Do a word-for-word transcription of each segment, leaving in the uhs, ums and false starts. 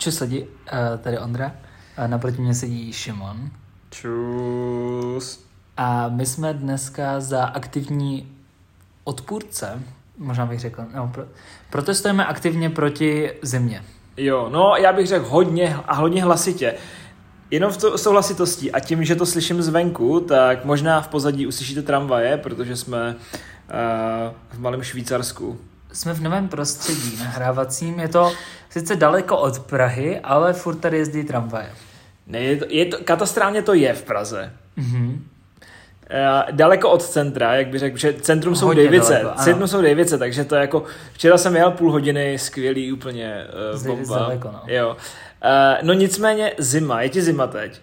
Čus lidi, tady Ondra, naproti mě sedí Šimon. Čus. A my jsme dneska za aktivní odpůrce, možná bych řekl, no, protestujeme aktivně proti zimě. Jo, no já bych řekl hodně a hodně hlasitě. Jenom s tou hlasitostí a tím, že to slyším zvenku, tak možná v pozadí uslyšíte tramvaje, protože jsme uh, v malém Švýcarsku. Jsme v novém prostředí nahrávacím, je to sice daleko od Prahy, ale furt tady jezdí tramvaje. Ne, je to, je to, katastrálně to je v Praze. Mm-hmm. Uh, daleko od centra, jak bych řekl, že centrum jsou Dejvice, centrum jsou Dejvice, takže to je jako, včera jsem jel půl hodiny, skvělý úplně uh, bomba. Daleko, no. Jo. Uh, no nicméně zima, je ti zima teď?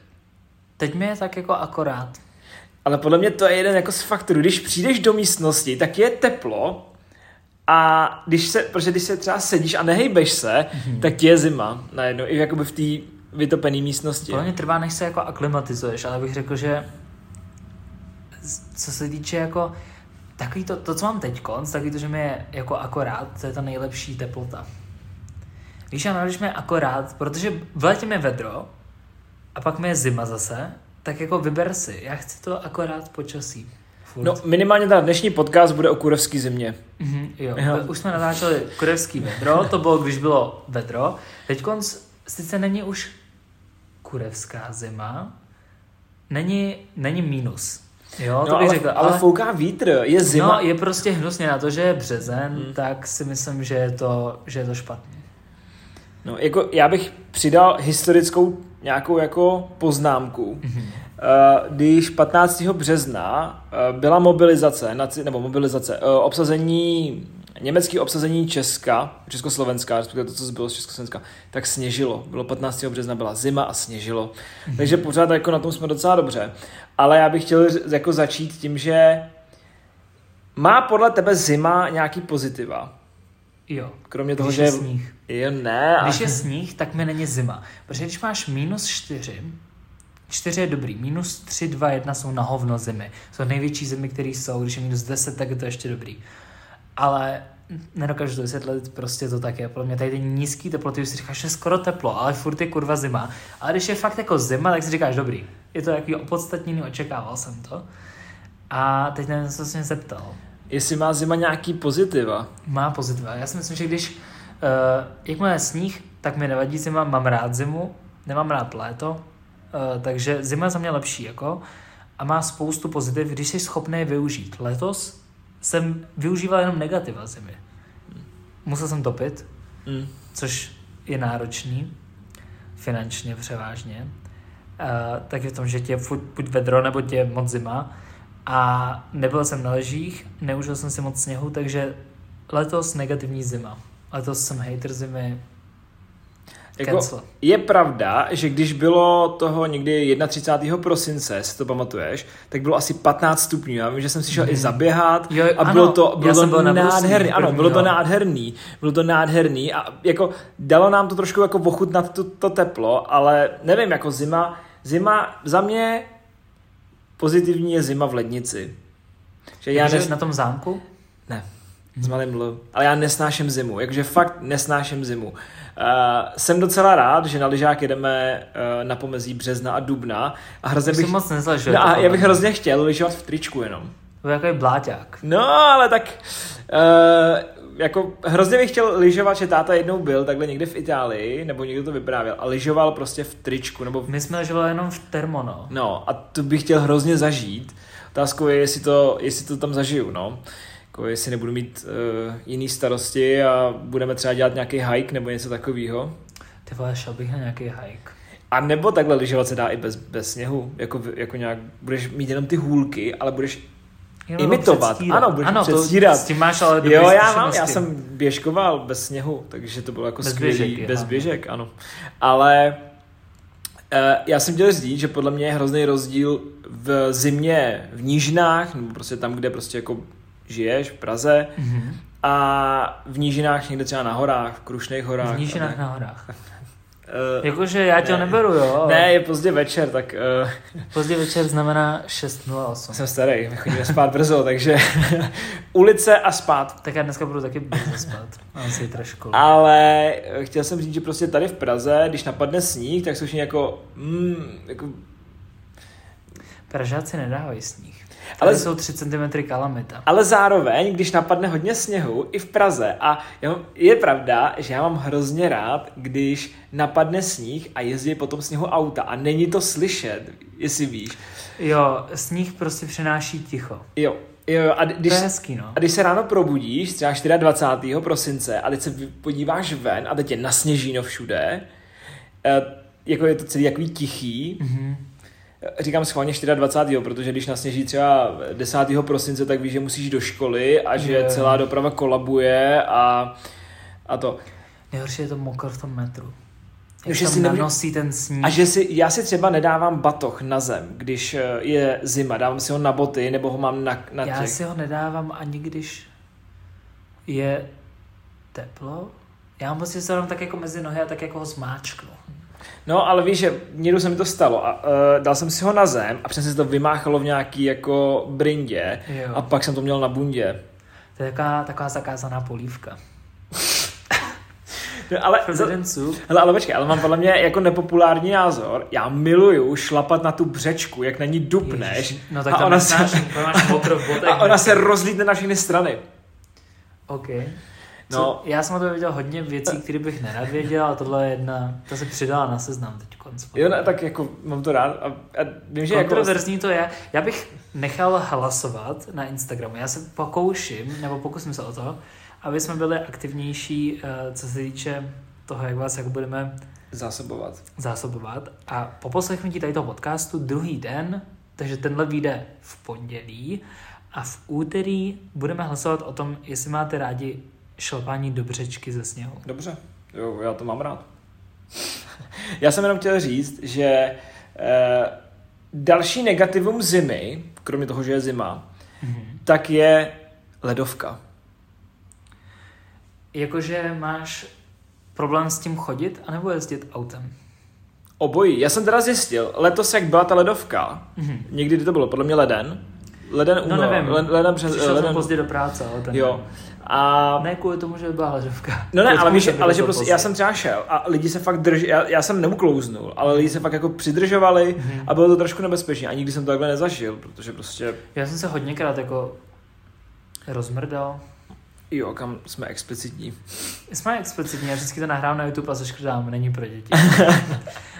Teď mi je tak jako akorát. Ale podle mě to je jeden jako z faktorů, když přijdeš do místnosti, tak je teplo a když se, protože když se třeba sedíš a nehejbeš se, mm-hmm. tak je zima najednou, i jakoby v té vytopené místnosti. Podle mě trvá, než se jako aklimatizuješ, ale bych řekl, že co se týče jako takový to, to co mám teď konc, takový to, že mi je jako akorát, to je ta nejlepší teplota. Víš, ano, když mi je akorát, protože v létě mi je vedro a pak mi je zima zase, tak jako vyber si, já chci to akorát počasí. Furt. No minimálně ta dnešní podcast bude o kurevský zimě. Mm-hmm, jo, jo. Už jsme natáčeli kurevský vedro, to bylo, když bylo vedro. Teď konc sice není už kurevská zima, není, není mínus. Jo, no, to bych ale, řekl, ale, ale fouká vítr, je zima. No, je prostě hnusně na to, že je březen, hmm. tak si myslím, že je to, že je to špatné. No, jako já bych přidal historickou nějakou jako poznámku. Mm-hmm. Když patnáctého března byla mobilizace, nebo mobilizace, obsazení, německé obsazení Česka, Československa, respektive to, co bylo z Československa, tak sněžilo. Bylo patnáctého března, byla zima a sněžilo. Mm-hmm. Takže pořád jako na tom jsme docela dobře. Ale já bych chtěl jako začít tím, že má podle tebe zima nějaký pozitiva? Jo, kromě toho, když že je sníh. Jo, ne. Když je sníh, tak mi není zima. Protože když máš minus čtyři, čtyři je dobrý, minus tři, dva, jedna jsou na hovno zimy. Jsou největší zimy, které jsou, když je minus deset, tak je to ještě dobrý. Ale nedokážu to vysvětlit, prostě to tak je. Podle mě tady ty nízký teploty, už si říkáš, že je skoro teplo, ale furt je kurva zima. Ale když je fakt jako zima, tak si říkáš, dobrý, je to takový opodstatněný, očekával jsem to. A teď nevím, co jsem se ptal. Jestli má zima nějaký pozitiva? Má pozitiva. Já si myslím, že když uh, jakmile je sníh, tak mi nevadí zima, mám rád zimu, nemám rád léto, uh, takže zima je za mě lepší jako a má spoustu pozitiv, když jsi schopný využít. Letos jsem využíval jenom negativa zimy. Musel jsem topit, mm. což je náročný, finančně převážně. Uh, tak je v tom, že tě je buď vedro, nebo tě je moc zima. A nebyl jsem na ležích, neužil jsem si moc sněhu, takže letos negativní zima. Letos jsem hejter zimy. Jako, je pravda, že když bylo toho někdy třicátého prvního prosince, si to pamatuješ, tak bylo asi patnáct stupňů. Já vím, že jsem si šel mm. i zaběhat jo, a ano, bylo to, bylo to byl nádherný. Ano, bylo to nádherný. Bylo to nádherný a jako dalo nám to trošku jako ochutnat to, to teplo, ale nevím, jako zima, zima za mě... Pozitivní je zima v lednici. Že já nes... na tom zámku? Ne, s malým L. Ale já nesnáším zimu, jakože fakt nesnáším zimu. Uh, jsem docela rád, že na lyžák jedeme uh, na pomezí března a dubna. A hrozně bych... moc nezlažil, no, a já bych hrozně chtěl lyžovat v tričku jenom. To je jako je bláťák. No, ale tak... Uh, jako hrozně bych chtěl lyžovat, že táta jednou byl takhle někde v Itálii, nebo někdo to vyprávěl, a lyžoval prostě v tričku. Nebo v... My jsme lyžovali jenom v termono. No, a to bych chtěl hrozně zažít. Otázkou je, jestli to, jestli to tam zažiju, no. Jako jestli nebudu mít uh, jiný starosti a budeme třeba dělat nějaký hike nebo něco takového. Ty vole, šel bych na nějaký hike. A nebo takhle lyžovat se dá i bez, bez sněhu. Jako, jako nějak, budeš mít jenom ty hůlky, ale budeš imitovat. Ano, budeš ano, předstírat. S tím máš ale dobrý zkušenosti. Jo, já mám, já jsem běžkoval bez sněhu, takže to bylo jako bez skvělý, běžek, bez běžek, ano. Ale e, já jsem chtěl říct, že podle mě je hrozný rozdíl v zimě v nížinách, nebo prostě tam, kde prostě jako žiješ, v Praze, mm-hmm. a v nížinách někde třeba na horách, v Krušných horách. V nížinách na horách. Uh, Jakože já tě ne. ho neberu, jo? Ne, je pozdě večer, tak... Uh, pozdě večer znamená šest nula osm. Jsem starý, my chodíme spát brzo, takže ulice a spát. Tak já dneska budu taky brzo spát, mám si trošku. Ale chtěl jsem říct, že prostě tady v Praze, když napadne sníh, tak jsou všichni jako... Mm, jako... Pražáci nedávají sníh. Tady ale jsou tři centimetry kalamita. Ale zároveň, když napadne hodně sněhu, i v Praze, a já, je pravda, že já mám hrozně rád, když napadne sníh a jezdí po tom sněhu auta a není to slyšet, jestli víš. Jo, sníh prostě přináší ticho. Jo, jo a, když, to je hezký, no. A když se ráno probudíš, třeba dvacátého čtvrtého prosince, a teď se podíváš ven a teď je nasněžíno všude, e, jako je to celý takový tichý, mm-hmm. Říkám schválně dvacátého čtvrtého, protože když nasněží třeba desátého prosince, tak víš, že musíš do školy a že je. Celá doprava kolabuje a, a to. Nejhorší je to mokr v tom metru. Jak tam nanosí ten sníh. A že si, já si třeba nedávám batoh na zem, když je zima, dávám si ho na boty nebo ho mám na, na těch. Já si ho nedávám ani když je teplo. Já ho si se dám tak jako mezi nohy a tak jako ho zmáčknu. No, ale víš, že někdy se mi to stalo a uh, dal jsem si ho na zem a přesně se to vymáchalo v nějaký jako brindě, jo. A pak jsem to měl na bundě. To je taková, taková zakázaná polívka. No, ale, ale, ale počkej, ale mám podle mě jako nepopulární názor, já miluju šlapat na tu břečku, jak na ní dupneš. Ježiš, no, tak a, ona se, botek, a ona se rozlítne na všechny strany. OK. Co, no, já jsem o tobě viděl hodně věcí, které bych nenavěděl, a tohle je jedna, ta se přidala na seznam teď konc. Jo, ne, tak jako mám to rád. A, a vím, že kontroverzní jako... to je. Já bych nechal hlasovat na Instagramu. Já se pokouším, nebo pokusím se o to, aby jsme byli aktivnější, co se týče toho, jak vás jako budeme zásobovat. zásobovat. A po poslechnutí tady toho podcastu druhý den, takže tenhle vyjde v pondělí a v úterý budeme hlasovat o tom, jestli máte rádi šlapání do břečky ze sněhu. Dobře, jo, já to mám rád. Já jsem jenom chtěl říct, že e, další negativum zimy, kromě toho, že je zima, mm-hmm. tak je ledovka. Jakože máš problém s tím chodit anebo jezdit autem? Obojí. Já jsem teda zjistil, letos jak byla ta ledovka, mm-hmm. někdy kdy to bylo, podle mě leden, leden únor. No nevím, leden, leden přes, přišel leden... jsem pozdě do práce, ale ten jo. A... Ne kvůli tomu, že byla hledovka. No ne, Proč ale, víš, ale že prostě já jsem třeba šel a lidi se fakt drželi, já, já jsem neuklouznul, ale lidi se fakt jako přidržovali hmm. a bylo to trošku nebezpečné a nikdy jsem to takhle nezažil, protože prostě... Já jsem se hodněkrát jako rozmrdal. Jo, kam jsme explicitní. Jsme explicitní, já vždycky to nahrám na YouTube a zaškrdám, není pro děti.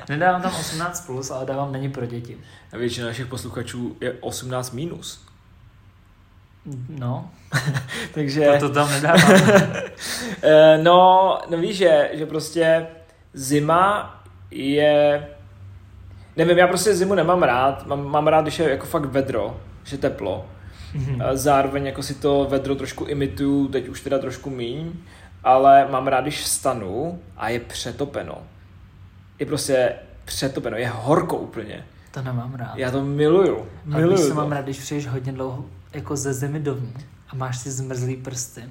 Nedávám tam osmnáct plus, ale dávám není pro děti. A většina našich posluchačů je osmnáct minus. No, takže to tam nedávám. no, no víš, že, že prostě zima je, nevím, já prostě zimu nemám rád, mám, mám rád, když je jako fakt vedro, že je teplo. Mm-hmm. Zároveň jako si to vedro trošku imituju, teď už teda trošku míň, ale mám rád, když vstanu a je přetopeno. Je prostě přetopeno, je horko úplně. To nemám rád. Já to miluju. miluju a když to. se mám rád, když přijdeš hodně dlouho jako ze zemi domů a máš si zmrzlý prsty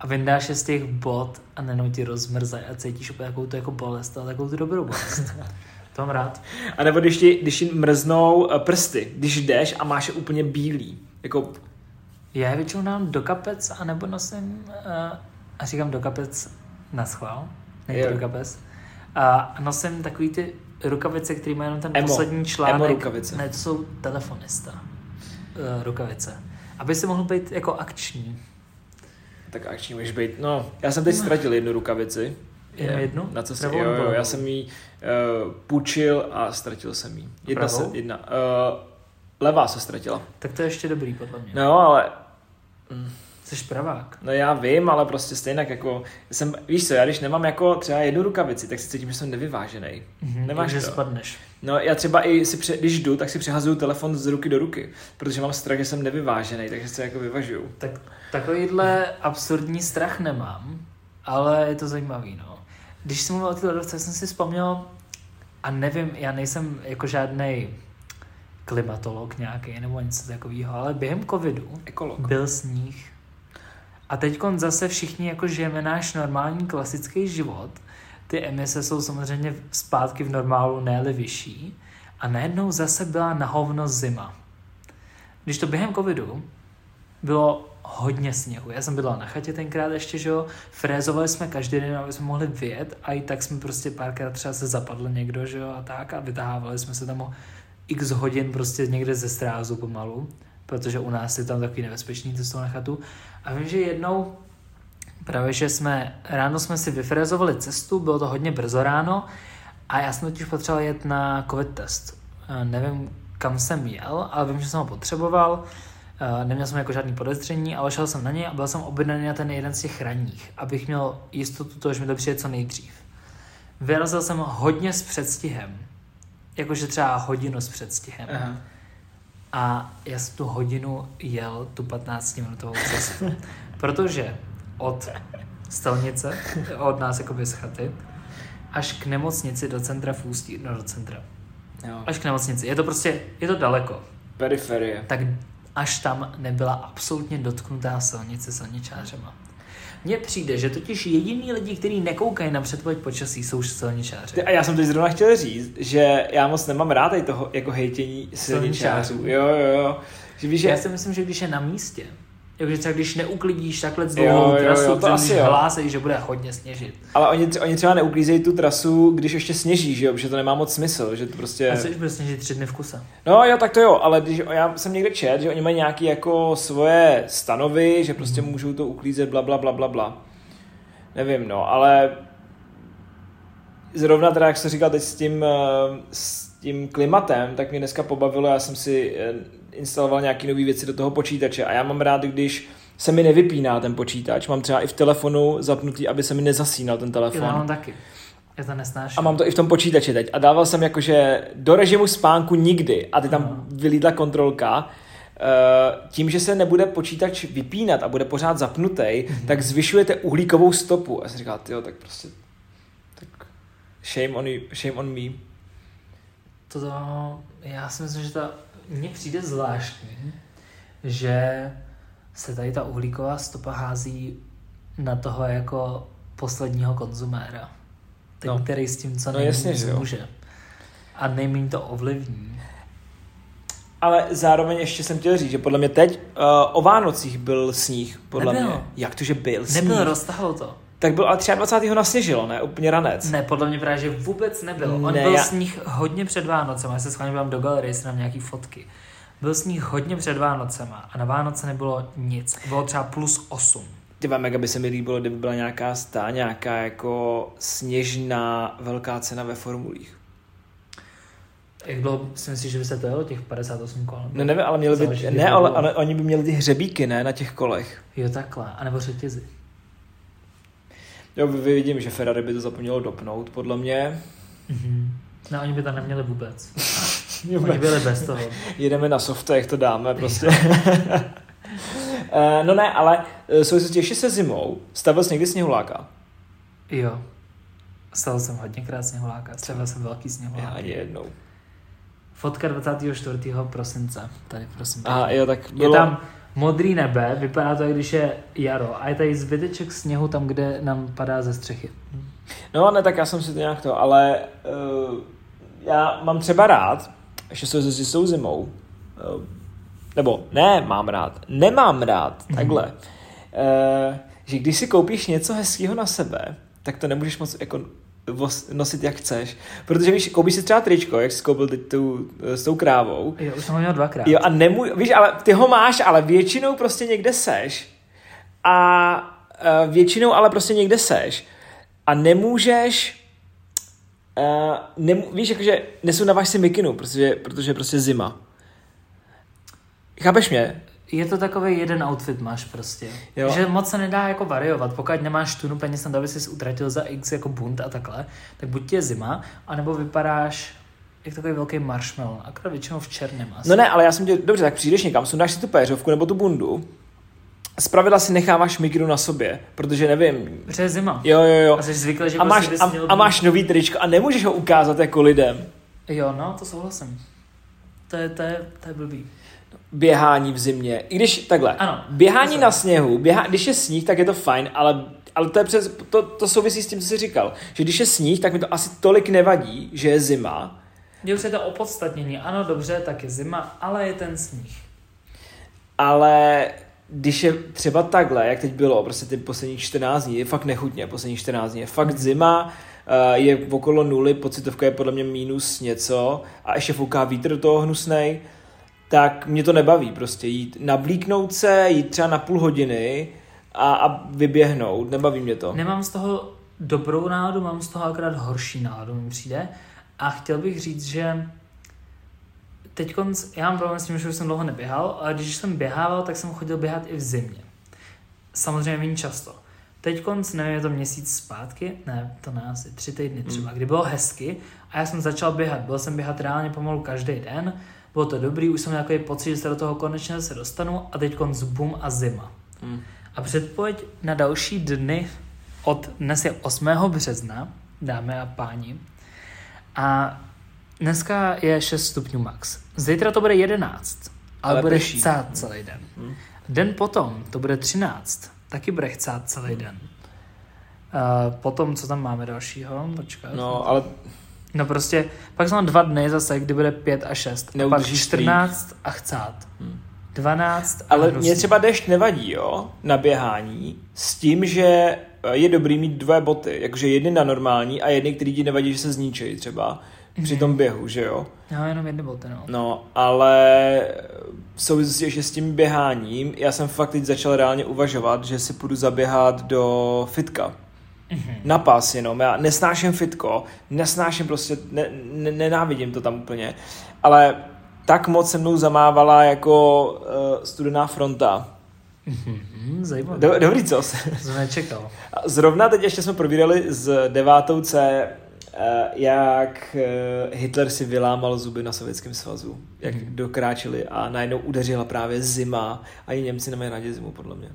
a vyndáš je z těch bot a nenou ti rozmrzají a cítíš úplně takovou tu jako bolest, ale takovou tu dobrou bolest. To mám rád. A nebo když ti, když ti mrznou prsty, když jdeš a máš je úplně bílý. Jako... Já je většinou dám do kapec a nebo nosím uh, a říkám do kapec na schvál, nejde do kapec. A nosím takový ty rukavice, který má jenom ten emo, poslední článek. Ne, to jsou telefonista. Uh, rukavice. Aby si mohl být jako akční. Tak akční můžeš být. No, já jsem teď ztratil jednu rukavici. Je, je, jednu? Na co si, jo, jo, já jsem jí uh, půjčil a ztratil jsem jí. Jedna se, jedna. Uh, levá se ztratila. Tak to je ještě dobrý, podle mě. No, ale... Mm. Jseš pravák. No já vím, ale prostě stejně jako... Jsem, víš co, já když nemám jako třeba jednu rukavici, tak si cítím, že jsem nevyvážený. Mm-hmm, Nemáš to. Spadneš. No já třeba i si, pře- když jdu, tak si přehazuju telefon z ruky do ruky, protože mám strach, že jsem nevyvážený, takže se jako vyvažuju. Tak takovýhle absurdní strach nemám, ale je to zajímavý, no. Když jsem mluvil o té ledovce, jsem si vzpomněl, a nevím, já nejsem jako žádnej klimatolog nějaký nebo něco takového, ale během covidu Ekolog. byl sníh. A teďkon zase všichni jako žijeme náš normální klasický život, ty emise jsou samozřejmě zpátky v normálu, ne-li vyšší. A najednou zase byla na hovno zima. Když to během covidu bylo hodně sněhu. Já jsem bydla na chatě tenkrát ještě, že jo. Frézovali jsme každý den, aby jsme mohli vyjet a i tak jsme prostě párkrát třeba se zapadl někdo, že jo, a tak. A vytahávali jsme se tam o x hodin prostě někde ze strázu pomalu, protože u nás je tam takový nebezpečný cestou na chatu. A vím, že jednou právě, že jsme, ráno jsme si vyfrézovali cestu, bylo to hodně brzo ráno a já jsem totiž potřeboval jet na covid test. Nevím, kam jsem jel, ale vím, že jsem ho potřeboval. Neměl jsem jako žádný podezření, ale šel jsem na něj a byl jsem objednaný na ten jeden z těch ranních, abych měl jistotu toho, že mi to přijde co nejdřív. Vyrazil jsem hodně s předstihem. Jakože třeba hodinu s předstihem. Aha. A já jsem tu hodinu jel tu patnáctiminutovou cestu. Protože od stanice, od nás jakoby z chaty, až k nemocnici do centra v Ústí, no do centra. Jo. Až k nemocnici. Je to prostě, je to daleko. Periferie. Tak až tam nebyla absolutně dotknutá silnice silničářema. Mně přijde, že totiž jediní lidi, kteří nekoukají na předpověď počasí, jsou silničáři. A já jsem teď zrovna chtěl říct, že já moc nemám rád tady toho jako hejtění silničářů. silničářů. Jo, jo, jo. Že víš, já si myslím, že když je na místě, jakože třeba když neuklidíš takhle dlouhou trasu, jo, to asi hlásejí, že bude hodně sněžit. Ale oni, oni třeba neuklízejí tu trasu, když ještě sněží, že jo, protože to nemá moc smysl, že to prostě... A co když bude sněžit tři dny v kuse? No jo, tak to jo, ale když, já jsem někde čet, že oni mají nějaké jako svoje stanovy, že prostě hmm. můžou to uklízet bla, bla, bla, bla, bla. Nevím, no, ale zrovna teda, jak jsi říkal teď s tím, s tím klimatem, tak mě dneska pobavilo, já jsem si... instaloval nějaké nové věci do toho počítače a já mám rád, když se mi nevypíná ten počítač. Mám třeba i v telefonu zapnutý, aby se mi nezasínal ten telefon. Já mám taky. Já to nesnáším. A mám to i v tom počítači teď. A dával jsem jakože do režimu spánku nikdy. A ty tam no. vylídla kontrolka. Tím, že se nebude počítač vypínat a bude pořád zapnutý, mm-hmm. tak zvyšujete uhlíkovou stopu. A já jsem říkal, tyjo, tak prostě tak shame on you, shame on me. Toto, já si myslím, že ta mně přijde zvláštní, že se tady ta uhlíková stopa hází na toho jako posledního konzuméra. Ten, no. který s tím co nejméně no může. A nejméně to ovlivní. Ale zároveň ještě jsem chtěl říct, že podle mě teď uh, o Vánocích byl sníh. Podle Nebyl. mě. Jak to, že byl sníh? Nebyl, roztahlo to. Tak byl, ale dvacátého třetího nasněžilo, ne? Úplně ranec. Ne, podle mě právě, že vůbec nebylo. On ne, byl já... sníh hodně před Vánocema. Já se schválně do galerie, si nám nějaký fotky. Byl sníh hodně před Vánocema a na Vánoce nebylo nic. Bylo třeba plus osm. Tyba mega by se mi líbilo, kdyby byla nějaká stá, nějaká jako sněžná velká cena ve formulích. Jak bylo, si myslíš, že by se to jelo těch padesát osm kol? No nevím, ale měli by, ne, ne ale, ale oni by měli ty hřebíky, ne? Na těch kolech. Jo, takhle. A nebo řetězy. Jo, vidím, že Ferrari by to zapomnělo dopnout, podle mě. Mm-hmm. No, oni by to neměli vůbec. Oni byli bez toho. Jedeme na softech, to dáme prostě. No ne, ale souvislosti ještě se zimou. Stavil jsi někdy sněhuláka? Jo. Stavil jsem hodněkrát sněhuláka. Stavil jsem velký sněhulák. Já ani jednou. Fotka dvacátého čtvrtého prosince. Tady, prosím. A jo, tak bylo... Je tam... modrý nebe, vypadá to, jak když je jaro a je tady zbyteček sněhu tam, kde nám padá ze střechy. No a ne, tak já jsem si to nějak to, ale uh, já mám třeba rád, že se s tou zimou, uh, nebo ne, mám rád, nemám rád, takhle, uh, že když si koupíš něco hezkého na sebe, tak to nemůžeš moc jako nosit jak chceš, protože víš, koupíš si třeba tričko, jak jsi koupil teď tu, s tou krávou. Jo, už jsem ho měl dvakrát. Jo, a nemůj, víš, ale ty ho máš, ale většinou prostě někde seš a uh, většinou ale prostě někde seš a nemůžeš uh, nemů, víš, jakože nesundáváš si mikinu, protože, protože je prostě zima. Chápeš mě? Je to takový jeden outfit máš prostě. Jo. Že moc se nedá jako variovat. Pokud nemáš tunu peněz na to, aby jsi utratil za x jako bunt a takhle, tak buď ti je zima, anebo vypadáš jak takový velký marshmallow. Akorát většinou v černém asi. No ne, ale já jsem tě, dobře, tak přijdeš někam, sundáš si tu péřovku nebo tu bundu, zpravidla si necháváš mikinu na sobě, protože nevím. Protože je zima. Jo, jo, jo. A jsi zvyklý, že a máš, prostě a, a máš nový tričko a nemůžeš ho ukázat jako lidem. Jo, no, to souhlasím. To je, to je, to je blbý. Běhání v zimě, i když takhle, ano, běhání na sněhu, běhá, když je sníh, tak je to fajn, ale ale to, je přes, to, to souvisí s tím, co jsi říkal. Že když je sníh, tak mi to asi tolik nevadí, že je zima. Mně už je to opodstatnění. Ano, dobře, tak je zima, ale je ten sníh. Ale když je třeba takhle, jak teď bylo, prostě ty poslední čtrnáct dní, je fakt nechutně, poslední čtrnáct dní, je fakt zima, je okolo nuly, pocitovka je podle mě mínus něco a ještě fouká vítr do toho hnusnej, tak mě to nebaví prostě jít nablíknout se, jít třeba na půl hodiny a, a vyběhnout, nebaví mě to. Nemám z toho dobrou náladu, mám z toho akorát horší náladu, mi přijde. A chtěl bych říct, že teď konc, já mám problém s tím, že už jsem dlouho neběhal, ale když jsem běhával, tak jsem chodil běhat i v zimě. Samozřejmě méně často. Teď konc, nevím, je to měsíc zpátky, ne, to ne, asi tři týdny třeba, kdy bylo hezky a já jsem začal běhat. Byl jsem běhat reálně pomalu každý den, bylo to dobrý, už jsem měl takový pocit, že se do toho konečně se dostanu a teď konc bum a zima. Mm. A předpověď na další dny od dnes je osmého března, dámy a páni, a dneska je šest stupňů max. Zítra to bude jedenáct, ale, ale bude prší. Chcát celý den. Hmm. Den potom to bude třináct, taky bude chcát celý hmm. den. Uh, potom, co tam máme dalšího? Počkat. No, ale... No prostě, pak jsou dva dny zase, kdy bude pět a šest. A pak čtrnáct strik. A chcát. Hmm. dvanáct ale hrusný. Mě třeba dešť nevadí, jo, na běhání, s tím, že je dobrý mít dvě boty, jakože jedny na normální a jedny, který ti nevadí, že se zničejí třeba při tom běhu, že jo? No, jenom jedny boty, no. No, ale v souvislosti ještě s tím běháním, já jsem fakt teď začal reálně uvažovat, že si půjdu zaběhat do fitka. Mm-hmm. Na pas jenom, já nesnáším fitko, nesnáším prostě, ne, ne, nenávidím to tam úplně, ale tak moc se mnou zamávala jako uh, studená fronta. Hmm, zajímavé. Do, dobrý, co? Jsem nečekal. Zrovna teď ještě jsme probírali s devátou C, jak Hitler si vylámal zuby na Sovětském svazu. Jak hmm. dokráčili a najednou udeřila právě zima. Ani Němci nemají rádi zimu, podle mě.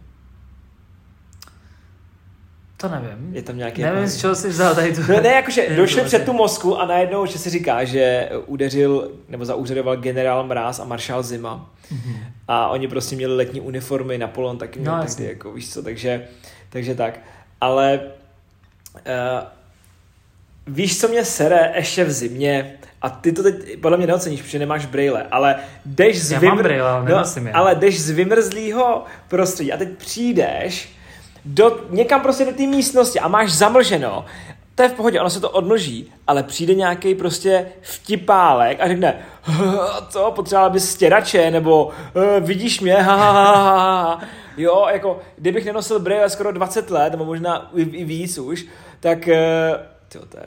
To nevím. Je tam nějaký... Nevím, z čeho jsi vzal tady tu... No, ne, jakože došli před tu Moskvu a najednou, že se říká, že udeřil nebo zaúřadoval generál Mráz a maršál Zima. Mm-hmm. A oni prostě měli letní uniformy, Napoleon taky měl no, taky, jako víš co, takže, takže tak. Ale uh, víš, co mě sere ještě v zimě, a ty to teď podle mě neoceníš, protože nemáš brejle, ale jdeš z, vymr... no, ale jdeš z vymrzlýho prostředí a teď přijdeš do, někam prostě do té místnosti a máš zamlženo, to je v pohodě, ono se to odmlží, ale přijde nějaký prostě vtipálek a řekne co, potřeboval bys stěrače, nebo vidíš mě, ha, ha, ha, ha. Jo, jako, kdybych nenosil brýle skoro dvacet let, nebo možná i, i víc už, tak, tyjo, to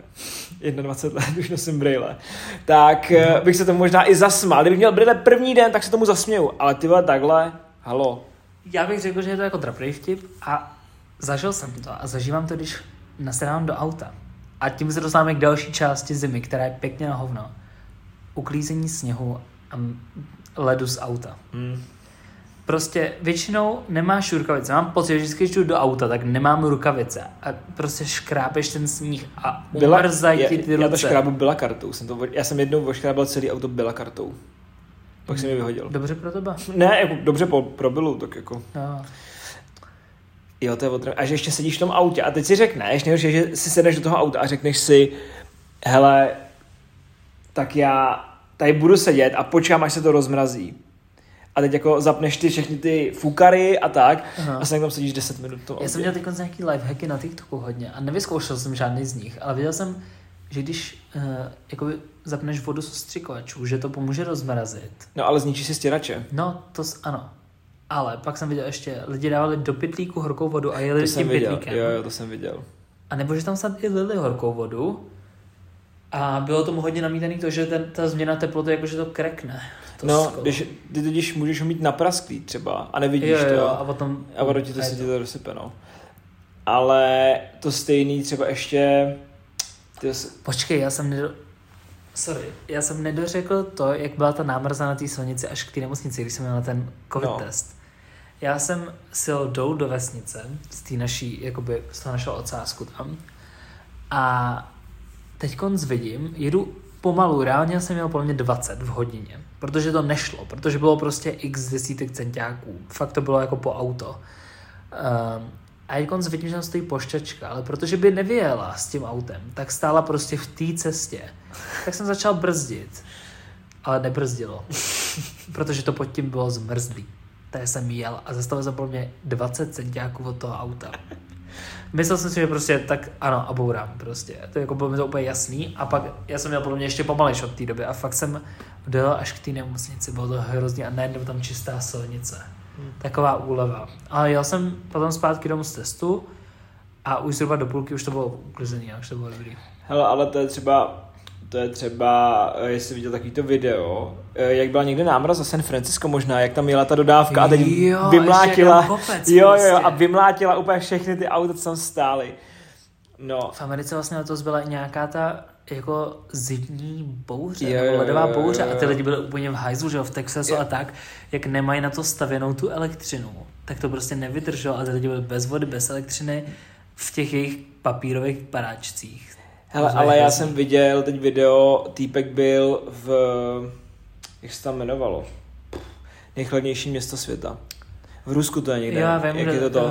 je dvacet jedna let, už nosím brýle, tak bych se tomu možná i zasmál, kdybych měl brýle první den, tak se tomu zasměju, ale tyhle takhle, halo. Já bych řekl, že je to jako drapnej vtip a zažil jsem to a zažívám to, když nasedám do auta. A tím se dostáváme k další části zimy, která je pěkně na hovno. Uklízení sněhu a ledu z auta. Hmm. Prostě většinou nemáš rukavice. Mám pocit, že vždycky jdu do auta, tak nemám rukavice. A prostě škrápeš ten sníh a umrzají ti ty ruce. Já to škrábu byla kartou. Jsem to, já jsem jednou oškrábal celý auto byla kartou. Pak jsem je vyhodil. Dobře pro tebe. Ne, jako dobře po, pro Bilu, tak jako. No. Jo, to je otrv... A že ještě sedíš v tom autě a teď si řekneš, nejhorší, že si sedneš do toho auta a řekneš si, hele, tak já tady budu sedět a počkám, až se to rozmrazí. A teď jako zapneš ty všechny ty fukary a tak. Aha. A se tam sedíš deset minut v tom autě. Já jsem dělal teď nějaký lifehacky na TikToku hodně a nevyzkoušel jsem žádný z nich, ale viděl jsem, že když uh, jakoby zapneš vodu z ostřikovačů, že to pomůže rozmrazit. No ale zničí si stěrače. No, to ano. Ale pak jsem viděl ještě, lidi dávali do pytlíku horkou vodu a jeli tím pytlíkem. Jo, jo, to jsem viděl. A nebo že tam snad i lili horkou vodu a bylo tomu hodně namítaný to, že ten, ta změna teploty, jakože to krekne. To no, když, ty totiž můžeš mít naprasklý třeba a nevidíš jo, jo, to. A potom... A vodu ti to se ti to rozsype, no. Ale to stejný třeba ještě... Jsi... Počkej, já jsem nedo... Sorry, já jsem nedořekl to, jak byla ta námrza na té silnici až k té nemocnici, když jsem měl na ten covid no. test. Já jsem sil jdou do vesnice z té naší, jakoby, z toho našeho ocásku tam a teď konc vidím, jedu pomalu, reálně jsem měl podle mě dvacet v hodině, protože to nešlo, protože bylo prostě x desítek centiáků, fakt to bylo jako po auto. Um, A teď vidím, že tam stojí pošťačka, ale protože by nevyjela s tím autem, tak stála prostě v té cestě. Tak jsem začal brzdit, ale nebrzdilo, protože to pod tím bylo zmrzlý. Tak jsem jel a zastavil jsem pro mě dvacet centiáků od toho auta. Myslel jsem si, že prostě tak ano a bourám prostě. To jako bylo mi to úplně jasný a pak já jsem měl podle mě ještě pomalejš od té doby a fakt jsem dojel až k té nemocnici, bylo to hrozný a najednou tam čistá silnice. Hmm. Taková úleva. Ale jel jsem potom zpátky domů z testu a už zhruba do půlky už to bylo uklizený, už to bylo dobrý. Hele, ale to je třeba, to je třeba, jestli viděl takovýto video, jak byla někde námraz za San Francisco možná, jak tam jela ta dodávka a teď jo, vymlátila, popec, jo, prostě. jo, a vymlátila úplně všechny ty auta, co tam stály. No. V Americe vlastně letos byla i nějaká ta jako zimní bouře, je, nebo ledová bouře a ty lidi byly úplně v hajzlu, že jo, v Texasu je. A tak, jak nemají na to stavěnou tu elektřinu, tak to prostě nevydrželo a ty lidi byly bez vody, bez elektřiny v těch jejich papírových paráčcích. Hele, ale já jsem viděl teď video, týpek byl v, jak se tam jmenovalo, nejchladnější město světa. V Rusku to je někde. Jo, vím, jak je to to? Uh,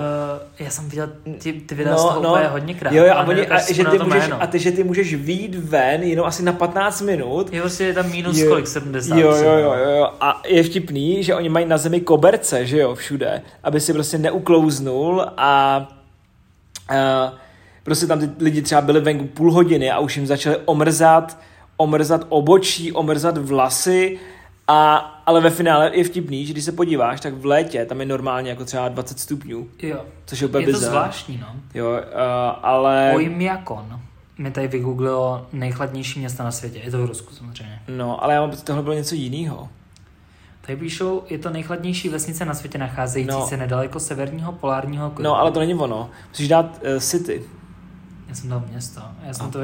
já jsem viděl ty, ty videa no, z toho no, úplně hodněkrát. Jo, jo, a, oni, a, že ty můžeš, a ty, že ty můžeš vyjít ven jenom asi na patnáct minut. Jo, prostě je tam minus jo, kolik, sedmdesát. Jo, jo, jo, jo. A je vtipný, že oni mají na zemi koberce, že jo, všude, aby si prostě neuklouznul a... a prostě tam ty lidi třeba byli venku půl hodiny a už jim začaly omrzat, omrzat obočí, omrzat vlasy. A, ale ve finále je vtipný, že když se podíváš, tak v létě tam je normálně jako třeba dvacet stupňů. Jo. Což je úplně bizar. Je to zvláštní, no. Jo, uh, ale... Oymyakon mi tady vygooglilo nejchladnější města na světě. Je to v Rusku samozřejmě. No, ale já mám, tohle bylo něco jinýho. Tady píšou, je to nejchladnější vesnice na světě nacházející no. se nedaleko severního polárního kruhu. No, ale to není ono. Musíš dát uh, city. Já jsem dal město. Já jsem a. to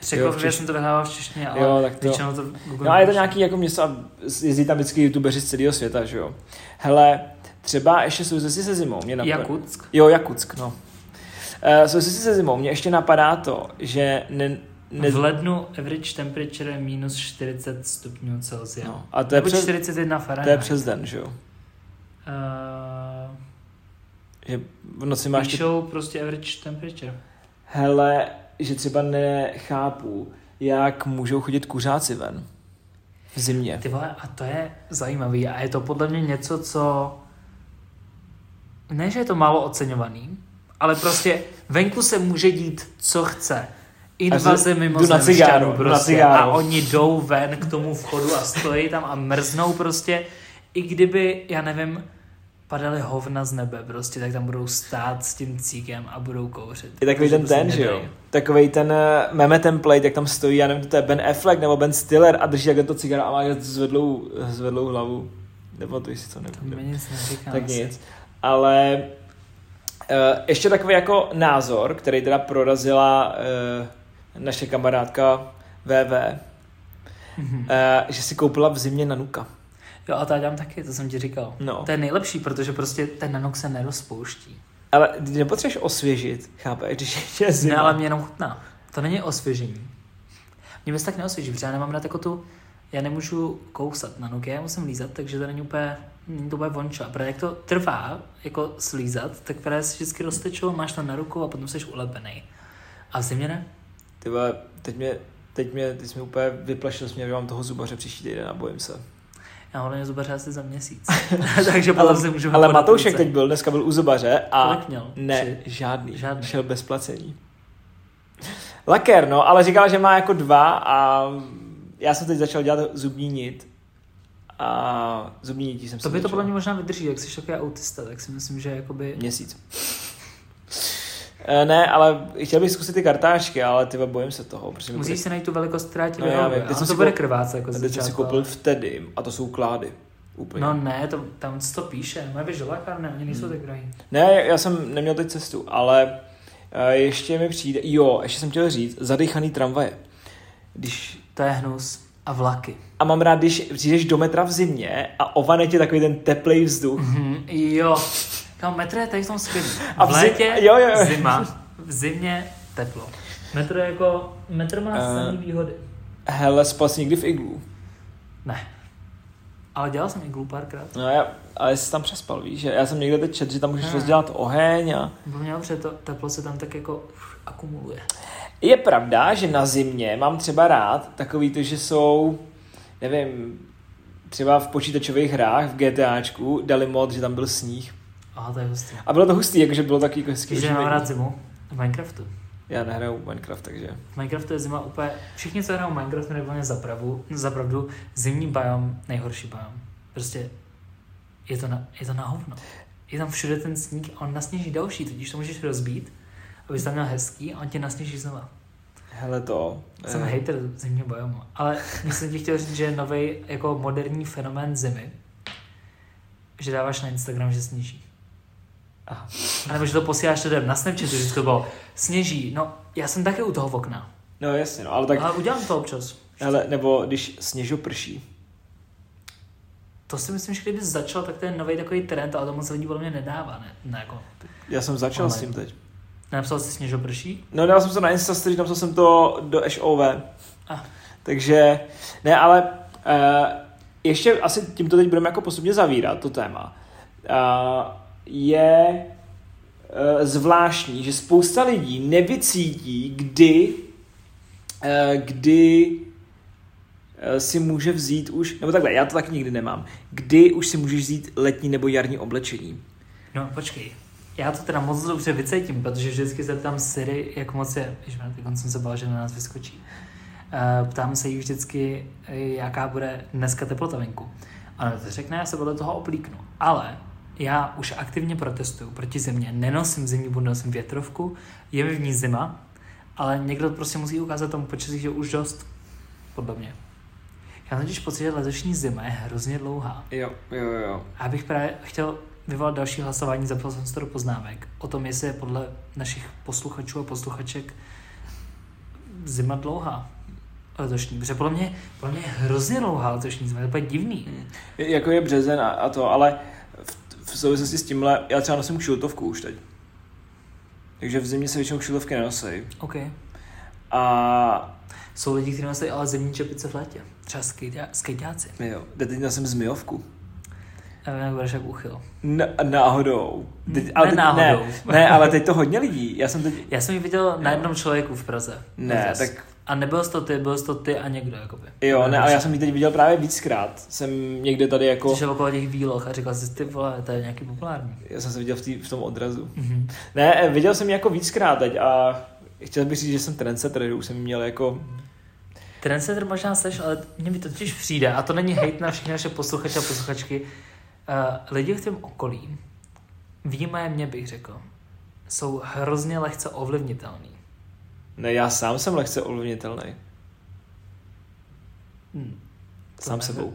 překvapil, že jsem to vyhrával v češtině, ale jo, tak to... většinou to... Google no a je to nějaký jako město a jezdí tam vždycky youtubeři z celého světa, že jo. Hele, třeba ještě souvisí se zimou. Mě napadá... Jakutsk? Jo, Jakutsk, no. Uh, souvisí se zimou. Mně ještě napadá to, že... Ne... Ne... V lednu average temperature je minus čtyřicet stupňů Celsia. No. A to je přes... čtyřicet jedna Fahrenheit. To je přes den, že jo. Uh... Je... V noci máš... Píšou tě... prostě average temperature. Hele, že třeba nechápu, jak můžou chodit kuřáci ven v zimě. Ty vole, a to je zajímavý a je to podle mě něco, co... Ne, že je to málo oceňovaný, ale prostě venku se může dít, co chce. Invaze mimozemšťanů prostě. A oni jdou ven k tomu vchodu a stojí tam a mrznou prostě. I kdyby, já nevím... padaly hovna z nebe prostě, tak tam budou stát s tím cíkem a budou kouřit. Je takový ten ten, že jo? Takovej ten uh, meme template, jak tam stojí, já nevím, to je Ben Affleck nebo Ben Stiller a drží takhle to cigaro a má zvedlou, zvedlou hlavu. Nepamatuji si, co nevím. To mi nic neříkám. Tak nic. Ale uh, ještě takový jako názor, který teda prorazila uh, naše kamarádka V V, mm-hmm. uh, že si koupila v zimě nanuka. Jo, a to já dělám taky, to jsem ti říkal. No. To je nejlepší, protože prostě ten nanuk se nerozpouští. Ale ty nepotřebuješ osvěžit, chápeš, když je zima. Ne, ale mě jenom chutná. To není osvěžení. Mě bys tak neosvěží, protože já nemám rád jako tu... Já nemůžu kousat nanuky, já musím lízat, takže to není úplně... Není to úplně vončo. A právě jak to trvá, jako slízat, tak právě si vždycky roztečou, máš to na ruku a potom jsi ulepenej. A v zimě ne? Ty vole, teď mě, teď mě, teď mě úplně vyplašil, že mám toho zubaře příští týden a bojím se. Já hodně zubaře asi za měsíc. Takže ale si můžeme ale Matoušek teď byl, dneska byl u zubaře a ne, Či? žádný. Žádný. Šel bez placení. Lakér, no, ale říkal, že má jako dva a já jsem teď začal dělat zubní nit. A zubní nití jsem to si To by začal. To podle mě možná vydrží, jak jsi takový autista, tak si myslím, že jakoby... Měsíc. Ne, ale chtěl bych zkusit ty kartáčky, ale ty bojím se toho. Musíš bude... si najít tu velikost, která ti vyhovuje. No, to bude krváce. Jako teď jsem si koupil vtedy a to jsou klády. Úplně. No ne, to, tam co to píše. Moje běž do lékárny, oni nejsou hmm. tak drahý. Ne, já jsem neměl teď cestu, ale ještě mi přijde, jo, ještě jsem chtěl říct, zadechaný tramvaje. Když... To je hnus. A vlaky. A mám rád, když přijdeš do metra v zimě a ovane tě takový ten teplej vzduch. Mm-hmm, jo. Kam metr je tady v tom skvělý. A v létě jo, jo, jo. zima, v zimě teplo. Metr jako, metr má uh, samý výhody. Hele, spal jsi někdy v iglu? Ne. Ale dělal jsem iglu párkrát. No já, ale jsi tam přespal, víš, já jsem někde teď čet, že tam můžeš hmm. rozdělat oheň a... Měl, protože to teplo se tam tak jako akumuluje. Je pravda, že na zimě mám třeba rád takový to, že jsou, nevím, třeba v počítačových hrách, v GTAčku, dali mod, že tam byl sníh. Aha, to je hustý. A bylo to hustý, jakože bylo takový hezký. Víš, že mám rád zimu v Minecraftu. Já nehraju Minecraft, takže... V Minecraftu je zima úplně... Všichni, co hrajou Minecraft, měli velmi zapravu, zapravdu zimní biom, nejhorší biom. Prostě je to na, je to na hovno. Je tam všude ten sníh a on nasněží další, tudíž to můžeš rozbít, abys tam měl hezký a on tě nasněží znova. Hele to... Jsem je... hejter zimního biomu, ale myslím, že ti chtěl říct, že je novej jako moderní fenomén zimy, že dáváš na Instagram, že sníží. Aha. A nebo že to posíláš lidem na Snapchatu, že to bylo sněží, no já jsem taky u toho okna. No jasně, no ale tak... Ale udělám to občas. Ale nebo když sněžu prší. To si myslím, že kdyby začal, tak to je novej takový trend, ale to moc lidí podle mě nedává, ne? ne jako... Já jsem začal online. S tím teď. Napsal jsi sněžo prší? No dal jsem se na Instastory, napsal jsem to do S O V. Ah. Takže, ne ale, uh, ještě asi tímto teď budeme jako postupně zavírat to téma. Uh, je e, zvláštní, že spousta lidí nevycítí, kdy, e, kdy e, si může vzít už, nebo takhle, já to tak nikdy nemám, kdy už si můžeš vzít letní nebo jarní oblečení. No počkej, já to teda moc dobře vycítím, protože vždycky se ptám Siri, jak moc je, ježmane, tak on jsem se bál, že na nás vyskočí. E, ptám se jí vždycky, jaká bude dneska teplota venku. Ano, to řekne, já se podle toho oblíknu, ale já už aktivně protestuju proti zimě. Nenosím zimní bundu, nosím větrovku, je mi v ní zima, ale někdo prostě musí ukázat tomu počasí, že už dost podobně. Já mám totiž pocit, že letošní zima je hrozně dlouhá. Jo, jo, jo. Já bych právě chtěl vyvolat další hlasování, zapsal jsem si to do poznámek, o tom, jestli je podle našich posluchačů a posluchaček zima dlouhá. Letošní, protože podle mě, podle mě je hrozně dlouhá letošní zima, to je úplně divný. Hmm. Jako je březen a, a to, ale... V souvislosti s tímhle, já třeba nosím kšiltovku už teď. Takže v zimě se většinou kšiltovky nenosej. OK. A... Jsou lidi, kteří nosí ale zimní čepice v létě. Třeba skejťáci. Jo, teď nosím zmijovku. Nevím, jak budeš jak uchyl. Na, náhodou. Teď, ne, ale teď, náhodou. Ne, ne, ale teď to hodně lidí. Já jsem teď... Já jsem ji viděl na jednom člověku v Praze. Ne, tak... A nebyl jsi to ty, byl jsi to ty a někdo, jakoby. Jo, ne, ale já jsem ji teď viděl právě víckrát. Jsem někde tady jako... Přišel okolo těch výloh a říkal jsi, ty vole, to je nějaký populární. Já jsem se viděl v, tý, v tom odrazu. Mm-hmm. Ne, viděl jsem ji jako víckrát teď a chtěl bych říct, že jsem trendsetter, že už jsem měl jako... Trendsetter možná seš, ale mě by to totiž přijde. A to není hejt na všechny naše posluchače a posluchačky. Uh, lidi v tom okolí, výjimé mě bych řekl, jsou hrozně lehce ovlivnitelný. Ne, já sám jsem lehce ovlivnitelný. Hmm, sám nevím. Sebou.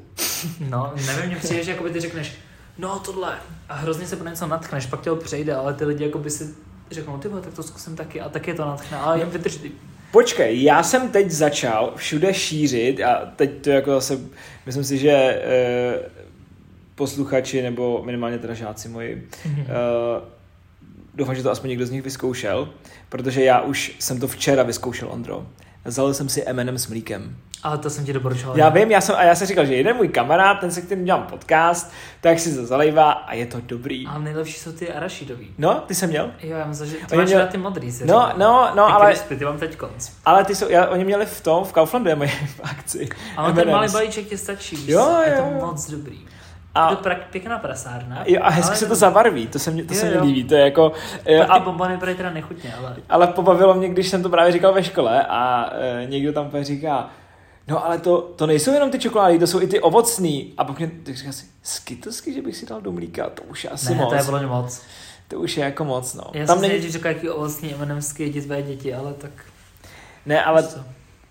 No, nevím, mě přijde, že jakoby ty řekneš, no tohle, a hrozně se pro něco natchneš, pak tě ho přejde, ale ty lidi jakoby si řeknou, ty vole, tak to zkusím taky, a taky to natchne, ale jen vydrží. Počkej, já jsem teď začal všude šířit, a teď to jako zase, myslím si, že e, posluchači, nebo minimálně teda žáci moji, e, doufám, že to aspoň někdo z nich vyzkoušel, protože já už jsem to včera vyzkoušel, Ondro. Zalil jsem si em end em s mlíkem. Ale to jsem ti doporučoval. Já vím, já jsem, a já jsem říkal, že jeden můj kamarád, ten se kterým dělám podcast, tak si to zalejvá a je to dobrý. A nejlepší jsou ty arašidový. No, ty jsem měl? Jo, já myslím, že ty oni máš měl... ty modrý. No, no, no, no, ale... Ty, ty mám teď konc. Ale ty jsou, já, oni měli v tom, v Kauflandu je mají v akci. Ale ten malý balíček tě stačí, jo, jo. Je to moc dobrý. A, to je pěkná prasárna. Jo, a hezky se to zabarví, to se mě, to jo, se mě líbí. To je jako, a, ty bombony byly teda nechutně. Ale... ale pobavilo mě, když jsem to právě říkal ve škole a e, někdo tam pak říká, no ale to, to nejsou jenom ty čokolády, to jsou i ty ovocný. A pak mě říká si, Skittlesky, že bych si dal do mlíka, to už je asi ne, moc. Ne, to je bylo moc. To už je jako moc, no. Já tam jsem není... si říkal, jaký ovocný em end emsky jedí tvé děti, ale tak... Ne, ale... To,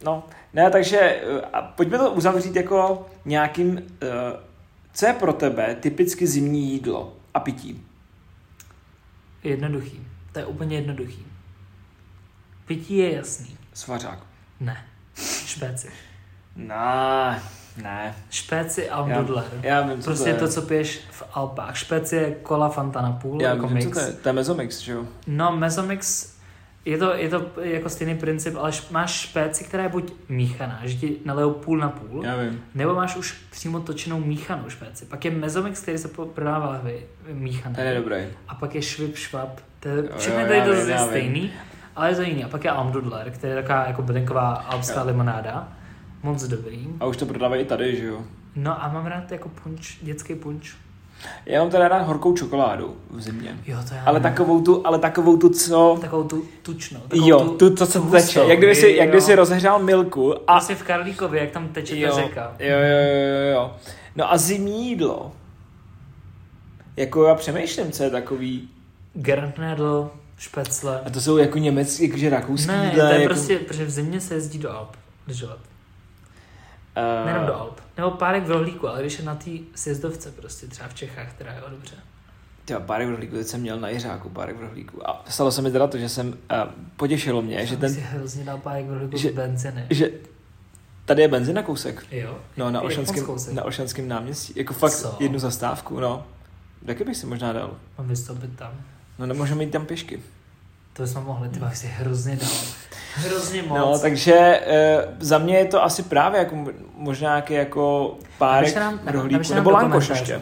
no, ne, takže a pojďme to uzavřít jako nějakým... Uh, Co je pro tebe typicky zimní jídlo a pití? Jednoduchý. To je úplně jednoduchý. Pití je jasný. Svařák. Ne. Špéci. Ne. Ne. Špéci a Almdudler. Já, já vím, co prostě to je. Prostě to, co piješ v Alpách. Špéci je Cola Fanta Napůl. Já jako vím, mix. Co to je. To je Mezomix, že jo? No, Mezomix je to, je to jako stejný princip, ale máš špéci, která je buď míchaná, že ti nalejou půl na půl, nebo máš už přímo točenou míchanou špéci. Pak je mezomix, který se prodává lahvi, míchaný. Ten je dobrý. A pak je švip, švap, všechny tady to je stejný, ale je to jiný. A pak je almdudler, který je taková jako bylinková alpská limonáda, moc dobrý. A už to prodávají i tady, že jo? No a mám rád jako punč, dětský punč. Já mám teda rád horkou čokoládu v zimě. Jo, to já ale takovou tu, ale takovou tu, co... Takovou tu tučnou. Takovou jo, tu, tu co se teče. Jak kdyby si, jak kdyby si rozehřál milku a... Asi v Karlíkově, jak tam teče jo, ta řeka. Jo, jo, jo, jo. No a zimní jídlo. Jako já přemýšlím, co je takový... Garnedl, špecle. A to jsou jako německý, jakože rakouský jídla. Ne, to je jako... prostě, protože v zimě se jezdí do Alp. Lyžovat. Uh... Nejenom do Alp. Nebo párek v rohlíku, ale když je na té sjezdovce prostě, třeba v Čechách, která je o dobře. Tyba, párek v rohlíku, teď jsem měl na Jiřáku párek v rohlíku. A stalo se mi teda to, že jsem, uh, potěšilo mě, já že ten... Já hrozně dal párek v rohlíku z benziny. Že tady je benzina kousek. Jo. No, na Ošanském, na Ošanském náměstí. Jako fakt so. jednu zastávku, no. Taky bych si možná dal. Mám vystoupit tam. No, nemůžeme jít tam pěšky. To jsme mohli, ty bych si hrozně dal. Hrozně moc. No, takže e, za mě je to asi právě jako možná nějaký jako párek rohlíku, nebo lankoš ještě.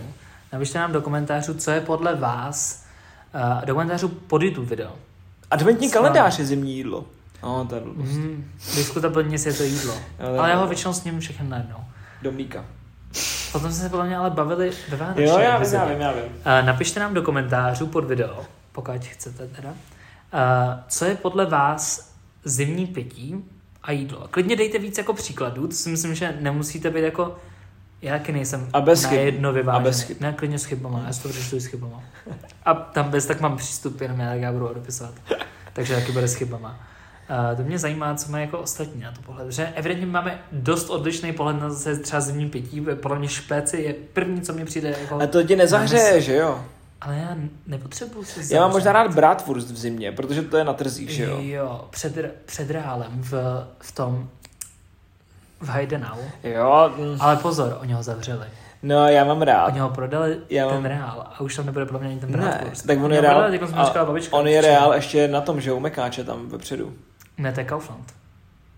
Napište nám do komentářů, co je podle vás, uh, do komentářů pod YouTube video. Adventní Svále. kalendář je zimní jídlo. No, to je blbost. Mm, diskutabilně si je to jídlo. No, ale já ho většinou s ním všechno najednou. Do mlíka. Potom jsme se podle mě ale bavili ve Vánočním. Jo, já vím, já vím, já vím. Uh, napište nám do komentářů pod video, pokud chcete teda. Uh, co je podle vás zimní pití a jídlo? Klidně dejte víc jako příkladů, to si myslím, že nemusíte být jako... Já taky nejsem na jedno vyvážený. Ne, klidně s chybama, já si to řeštuji s chybama. A tam bez tak mám přístup, jenom já tak já budu odepisovat. Takže taky bude s chybama. Uh, to mě zajímá, co mají jako ostatní na to pohled. Že evidentně máme dost odlišný pohled na zase třeba zimní pití, podle mě špéci je první, co mi přijde jako... A to ti nezahřeje, že jo? Ale já nepotřebuji si zahřát. Já mám možná rád bratwurst v zimě, protože to je na trzích, že jo? Jo, před, před Reálem v, v tom, v Heidenau. Jo. Ale pozor, oni ho zavřeli. No, já mám rád. Oni ho prodali já ten mám... Reál a už tam nebude pro mě ani ten bratwurst. Ne, tak on je Reál, on je Reál ještě na tom, že u Mekáče tam vepředu. Ne, to je Kaufland.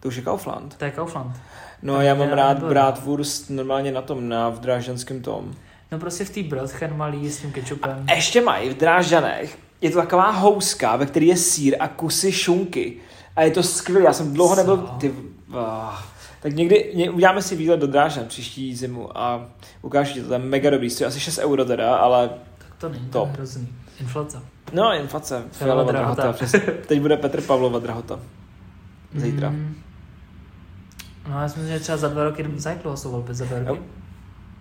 To už je Kaufland? To je Kaufland. No, to já mám rád bratwurst normálně na tom, na v Drážďanském tom. No prostě v té brodchen malý s tím kečupem. A ještě mají v Drážďanech, je to taková houska, ve které je sýr a kusy šunky. A je to skvělé, já jsem dlouho Co? nebyl... Ty, ah. Tak někdy ně, uděláme si výlet do Drážďan příští zimu a ukážu ti to, to je mega dobrý, stojí asi šest euro teda, ale... Tak to není, to je hrozný. Inflace. No, inflace, fialová drahota. drahota Teď bude Petr Pavlova drahota. Zítra. Mm. No já si myslím, že třeba za dva roky jdem zajklo jsou volby, za dva roky.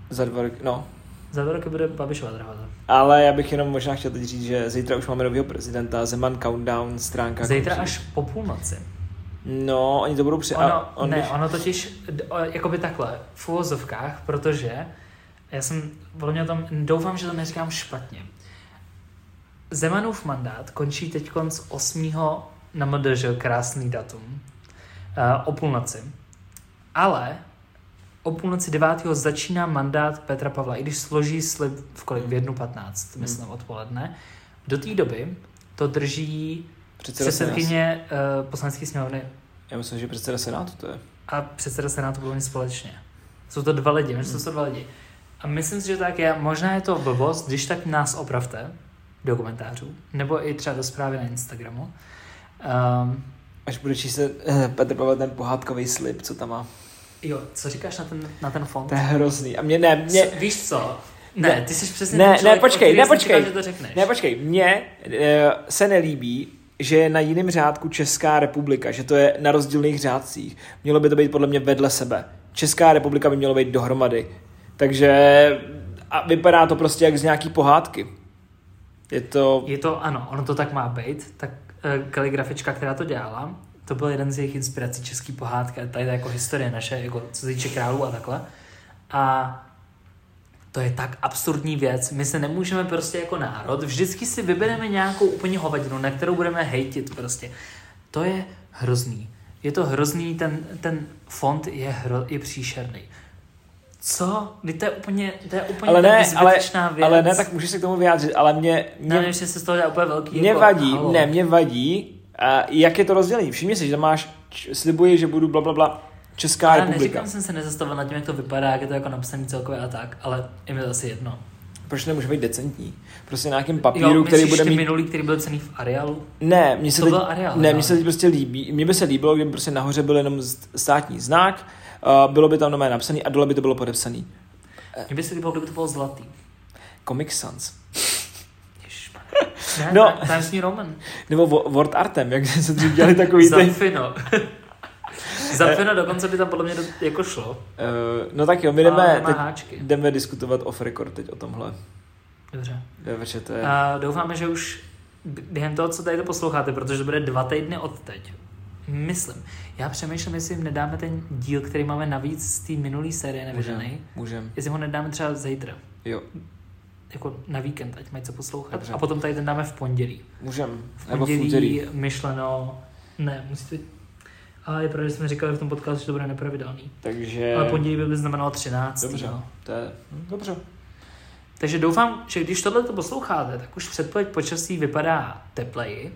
Za dva roky, no. Za dva roky bude Babišova drahota. Ale já bych jenom možná chtěl teď říct, že zítra už máme nového prezidenta, Zeman countdown, stránka. Zítra až po půlnoci. No, oni to budou při... Ono, on ne, bych... ono totiž, jakoby takhle, v uvozovkách, protože já jsem, podle mě tam, doufám, že to neříkám špatně. Zemanův mandát končí teď konc osmého na MDŽ, krásný datum, o půlnoci. Ale... O půlnoci devátého začíná mandát Petra Pavla, i když složí slib v kolik? V jednu patnáct, myslím, odpoledne. Do té doby to drží předsedkyně uh, poslanecké sněmovny. Já myslím, že předseda Senátu to je. A předseda Senátu budou společně. Jsou to dva lidi, myslím, jsou to dva lidi. A myslím si, že tak je, možná je to blbost, když tak nás opravte do komentářů, nebo i třeba do zprávy na Instagramu. Um, Až bude číst Petr Pavel ten pohádkový slib, co tam má. Jo, co říkáš na ten, na ten fond? To je hrozný. A mě ne, mě... Víš co? Ne, ne ty jsi přesně ne, ten člověk, ne, počkej, ne, počkej, říkal, že to řekneš. Ne, počkej, mně uh, se nelíbí, že je na jiném řádku Česká republika, že to je na rozdílných řádcích. Mělo by to být podle mě vedle sebe. Česká republika by mělo být dohromady. Takže a vypadá to prostě jak z nějaký pohádky. Je to... Je to, ano, ono to tak má být. Tak uh, kaligrafička, která to dělala, to byl jeden z jejich inspirací český pohádka, tady jako historie naše, jako co týče králů a takhle. A to je tak absurdní věc. My se nemůžeme prostě jako národ, vždycky si vybereme nějakou úplně hovadinu, na kterou budeme hejtit prostě. To je hrozný. Je to hrozný, ten, ten fond je, hro, je příšerný. Co? Vždyť to je úplně, to je úplně ale ne, zbytečná ale, věc. Ale ne, tak můžeš se k tomu vyjádřit, ale mě... mě ne, nevím, že se z toho dá úplně velký... Mě jako, vadí, halo. ne, mě vadí... Jak je to rozdělení? Všimni si, že tam máš, slibuji, že budu blablabla, bla, bla, Česká já republika. Neříkám, jsem se nezastavil na tím, jak to vypadá, jak je to jako napsaný celkově a tak, ale jim je to asi jedno. Proč nemůže být decentní? Prostě na nějakém papíru, jo, který bude mít... Jo, minulý, který byl cený v Arialu? Ne, mně se to teď, byl Arial, ne, mně se teď prostě líbí. Mně by se líbilo, kdyby prostě nahoře byl jenom státní znak, uh, bylo by tam nové napsaný a dole by to bylo podepsaný. Mně by se líbilo, kdyby to bylo zlatý. Comic Sans. Ne, no, tajemství Roman. Nebo word artem, jak se dřív dělali takový... Zapfino. Zapfino dokonce by tam podle mě do, jako šlo. Uh, no tak jo, my jdeme, teď jdeme diskutovat off record teď o tomhle. Dobře. Dobře, to je... uh, doufáme, že už během toho, co tady to posloucháte, protože to bude dva týdny od teď. Myslím. Já přemýšlím, jestli jim nedáme ten díl, který máme navíc z té minulé série nevyžený. Můžem. Jestli ho nedáme třeba zítra. Jo. Jako na víkend, ať mají co poslouchat. Dobře. A potom tady ten dáme v pondělí. Můžem. V pondělí, nebo v úterý. Myšleno, ne, musíte... Ale je pravda, že jsme říkali v tom podcastu, že to bude nepravidelný. Takže... Ale pondělí by, by znamenalo třináct. Dobře, no. To je... Dobře. Takže doufám, že když tohle to posloucháte, tak už předpověď počasí vypadá tepleji.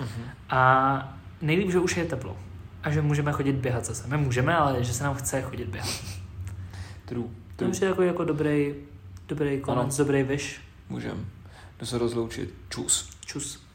Uh-huh. A nejlíp, že už je teplo. A že můžeme chodit běhat zase. My můžeme, ale že se nám chce chodit běhat. True. True. To je jako, jako dobrý... Dobrý konec, ano. Dobrý vyš. Můžem. Jdu se rozloučit. Čus. Čus.